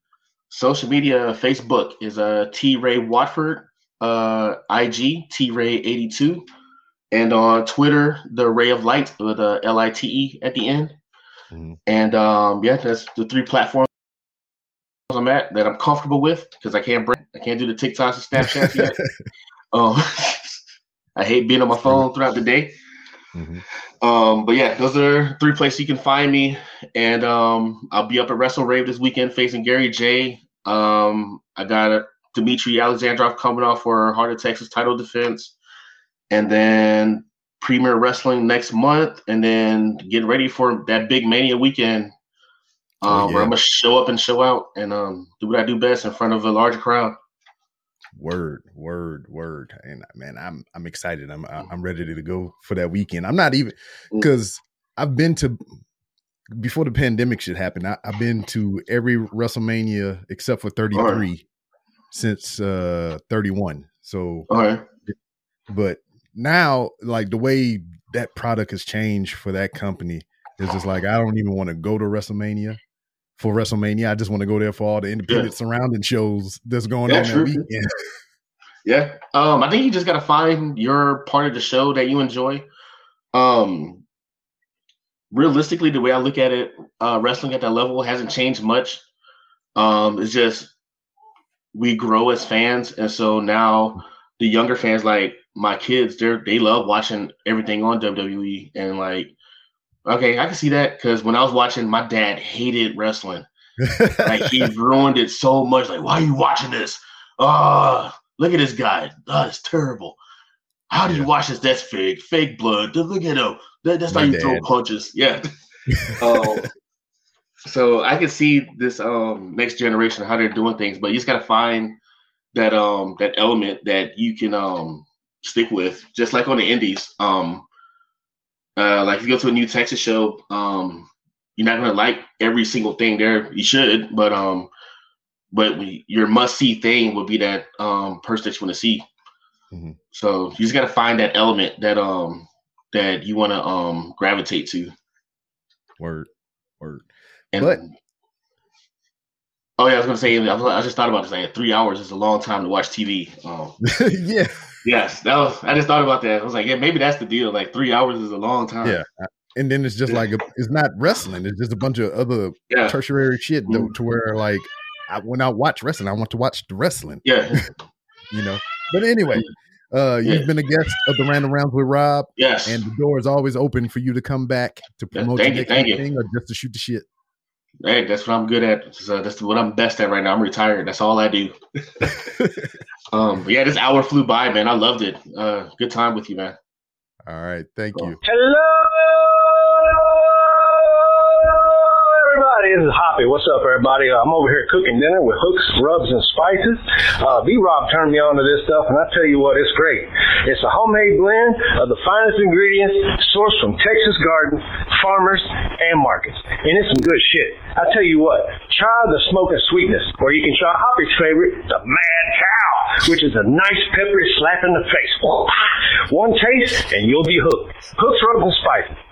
Social media, Facebook is uh, T-Ray Watford, uh, I G, T Ray eighty-two. And on Twitter, the Ray of Light with a L I T E at the end. Mm-hmm. And um, yeah, that's the three platforms I'm at that I'm comfortable with because I can't break, I can't do the TikToks and Snapchats yet. um, I hate being on my phone throughout the day. Mm-hmm. Um, but yeah, those are three places you can find me. And um, I'll be up at WrestleRave this weekend facing Gary J. Um, I got Dimitri Alexandrov coming off for Heart of Texas title defense. And then Premier Wrestling next month, and then get ready for that big Mania weekend um, oh, yeah. where I'm going to show up and show out and um, do what I do best in front of a large crowd. Word, word, word. And man, I'm I'm excited. I'm I'm ready to go for that weekend. I'm not even – because I've been to – before the pandemic shit happened, I, I've been to every WrestleMania except for thirty-three right. since uh, thirty-one. So – right. But – now, like the way that product has changed for that company is just like, I don't even want to go to WrestleMania for WrestleMania. I just want to go there for all the independent yeah. surrounding shows that's going yeah, on that true. weekend. Yeah. Um, I think you just got to find your part of the show that you enjoy. Um, realistically, the way I look at it, uh, wrestling at that level hasn't changed much. Um, it's just we grow as fans. And so now the younger fans, like my kids, they they love watching everything on W W E. And like, okay, I can see that, because when I was watching, my dad hated wrestling. Like, he ruined it so much. Like, why are you watching this? Oh, look at this guy. Oh, it's terrible. How did yeah. you watch this? That's fake. Fake blood. Look at him. That, that's my how you dad. Throw punches. Yeah. um, so I can see this um, next generation, how they're doing things, but you just got to find that um, that element that you can um, stick with, just like on the indies. Um, uh, like, you go to a New Texas show, um, you're not going to like every single thing there. You should, but um, but we, your must-see thing would be that um, person that you want to see. Mm-hmm. So you just got to find that element that um that you want to um gravitate to. Word, word. And but oh yeah, I was gonna say, I just thought about this. Like, three hours is a long time to watch T V. Um, yeah. Yes, that was. I just thought about that. I was like, yeah, maybe that's the deal. Like, three hours is a long time. Yeah. And then it's just like a, it's not wrestling. It's just a bunch of other yeah. tertiary shit though, mm-hmm. to where like I, when I watch wrestling, I want to watch the wrestling. Yeah. You know. But anyway, uh, you've yeah. been a guest of the Random Rounds with Rob. Yes. And the door is always open for you to come back to promote yeah, your thing you. Or just to shoot the shit. Hey, that's what I'm good at. So that's what I'm best at right now. I'm retired. That's all I do. um, but yeah, this hour flew by, man. I loved it. Uh, good time with you, man. All right. Thank cool. you. Hello, everybody. This is Hoppy. What's up, everybody? Uh, I'm over here cooking dinner with Hooks, Rubs, and Spices. Uh, B-Rob turned me on to this stuff, and I tell you what, it's great. It's a homemade blend of the finest ingredients sourced from Texas gardens, farmers, and markets. And it's some good shit. I tell you what, try the smoking sweetness, or you can try Hoppy's favorite, the Mad Cow, which is a nice peppery slap in the face. One taste, and you'll be hooked. Hooks, Rubs, and Spices.